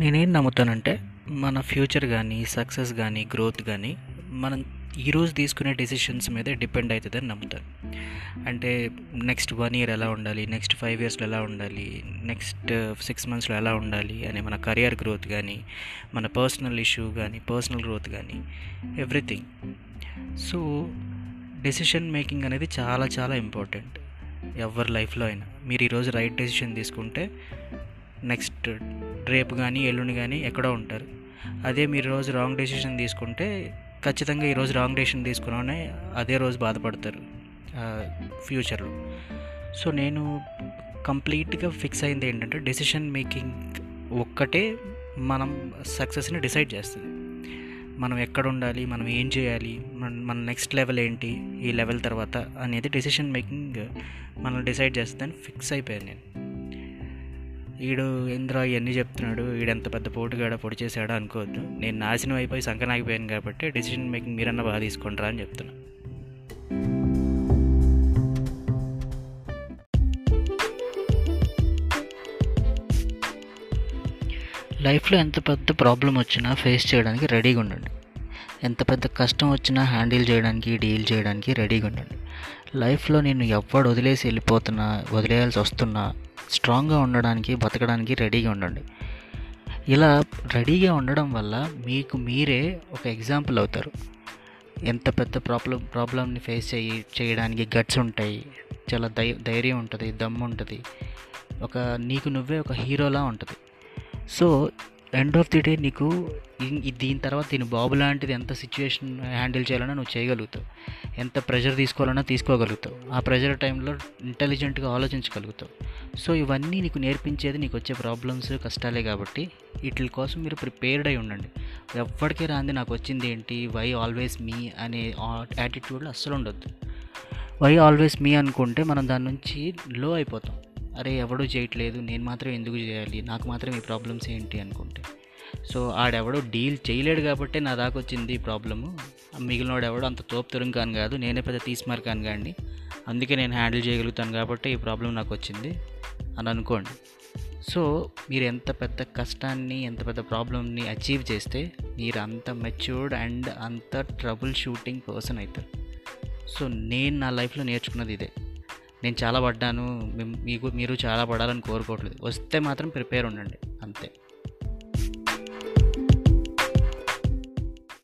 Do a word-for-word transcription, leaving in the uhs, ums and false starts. నేనేం నమ్ముతానంటే మన ఫ్యూచర్ కానీ సక్సెస్ కానీ గ్రోత్ కానీ మనం ఈరోజు తీసుకునే డెసిషన్స్ మీదే డిపెండ్ అవుతుందని నమ్ముతాను. అంటే నెక్స్ట్ వన్ ఇయర్ ఎలా ఉండాలి, నెక్స్ట్ ఫైవ్ ఇయర్స్లో ఎలా ఉండాలి, నెక్స్ట్ సిక్స్ మంత్స్లో ఎలా ఉండాలి అని మన కెరియర్ గ్రోత్ కానీ మన పర్సనల్ ఇష్యూ కానీ పర్సనల్ గ్రోత్ కానీ ఎవ్రీథింగ్. సో డెసిషన్ మేకింగ్ అనేది చాలా చాలా ఇంపార్టెంట్ ఎవరి లైఫ్లో అయినా. మీరు ఈరోజు రైట్ డెసిషన్ తీసుకుంటే నెక్స్ట్ రేపు కానీ ఎల్లుండి కానీ ఎక్కడో ఉంటారు. అదే మీరు రోజు రాంగ్ డెసిషన్ తీసుకుంటే ఖచ్చితంగా ఈరోజు రాంగ్ డెసిషన్ తీసుకున్నామని అదే రోజు బాధపడతారు ఫ్యూచర్లో. సో నేను కంప్లీట్గా ఫిక్స్ అయింది ఏంటంటే డెసిషన్ మేకింగ్ ఒక్కటే మనం సక్సెస్ని డిసైడ్ చేస్తుంది. మనం ఎక్కడ ఉండాలి, మనం ఏం చేయాలి, మన మన నెక్స్ట్ లెవెల్ ఏంటి, ఈ లెవెల్ తర్వాత అనేది డెసిషన్ మేకింగ్ మనం డిసైడ్ చేస్తుందని ఫిక్స్ అయిపోయాను నేను. వీడు ఇంద్ర ఇవన్నీ చెప్తున్నాడు, వీడంత పెద్ద పోటుగాడా, పొడి చేశాడా అనుకోవద్దు. నేను నాశనం అయిపోయి సంకనాగిపోయాను కాబట్టి డెసిషన్ మేకింగ్ మీరన్నా బాగా తీసుకుంటారా అని చెప్తున్నా. లైఫ్లో ఎంత పెద్ద ప్రాబ్లం వచ్చినా ఫేస్ చేయడానికి రెడీగా ఉండండి. ఎంత పెద్ద కష్టం వచ్చినా హ్యాండిల్ చేయడానికి డీల్ చేయడానికి రెడీగా ఉండండి. లైఫ్లో నేను ఎవడు వదిలేసి వెళ్ళిపోతున్నా వదిలేయాల్సి వస్తున్నా స్ట్రాంగ్గా ఉండడానికి బతకడానికి రెడీగా ఉండండి. ఇలా రెడీగా ఉండడం వల్ల మీకు మీరే ఒక ఎగ్జాంపుల్ అవుతారు. ఎంత పెద్ద ప్రాబ్లం ప్రాబ్లంని ఫేస్ చేయి చేయడానికి గట్స్ ఉంటాయి, చాలా ధై ధైర్యం ఉంటుంది, దమ్ము ఉంటుంది, ఒక నీకు నువ్వే ఒక హీరోలా ఉంటుంది. So end of the day నీకు దీని తర్వాత దీని బాబు లాంటిది ఎంత సిచ్యువేషన్ హ్యాండిల్ చేయాలన్నా నువ్వు చేయగలుగుతావు, ఎంత ప్రెషర్ తీసుకోవాలన్నా తీసుకోగలుగుతావు, ఆ ప్రెషర్ టైంలో ఇంటెలిజెంట్గా ఆలోచించగలుగుతావు. సో ఇవన్నీ నీకు నేర్పించేది నీకు వచ్చే ప్రాబ్లమ్స్ కష్టాలే కాబట్టి వీటి కోసం మీరు ప్రిపేర్డ్ అయి ఉండండి. ఎప్పటికీ రాంది నాకు వచ్చింది ఏంటి, వై ఆల్వేస్ మీ అనే యాటిట్యూడ్లో అస్సలు ఉండొద్దు. వై ఆల్వేస్ మీ అనుకుంటే మనం దాని నుంచి లో అయిపోతాం. అరే ఎవడూ చేయట్లేదు నేను మాత్రం ఎందుకు చేయాలి, నాకు మాత్రం ఈ ప్రాబ్లమ్స్ ఏంటి అనుకుంటే. సో ఆడెవడో డీల్ చేయలేడు కాబట్టి నా దాకా వచ్చింది ఈ ప్రాబ్లము, మిగిలిన వాడెవడో అంత తోపు తొరంకాను కాదు, నేనే పెద్ద తీసిమారు కాను కాండి, అందుకే నేను హ్యాండిల్ చేయగలుగుతాను కాబట్టి ఈ ప్రాబ్లం నాకు వచ్చింది అని అనుకోండి. సో మీరు ఎంత పెద్ద కష్టాన్ని ఎంత పెద్ద ప్రాబ్లమ్ని అచీవ్ చేస్తే మీరు అంత మెచ్యూర్డ్ అండ్ అంత ట్రబుల్ షూటింగ్ పర్సన్ అవుతారు. సో నేను నా లైఫ్లో నేర్చుకున్నది ఇదే. నేను చాలా పడ్డాను, మీకు మీరు చాలా పడాలని కోరుకోవట్లేదు, వస్తే మాత్రం ప్రిపేర్ ఉండండి.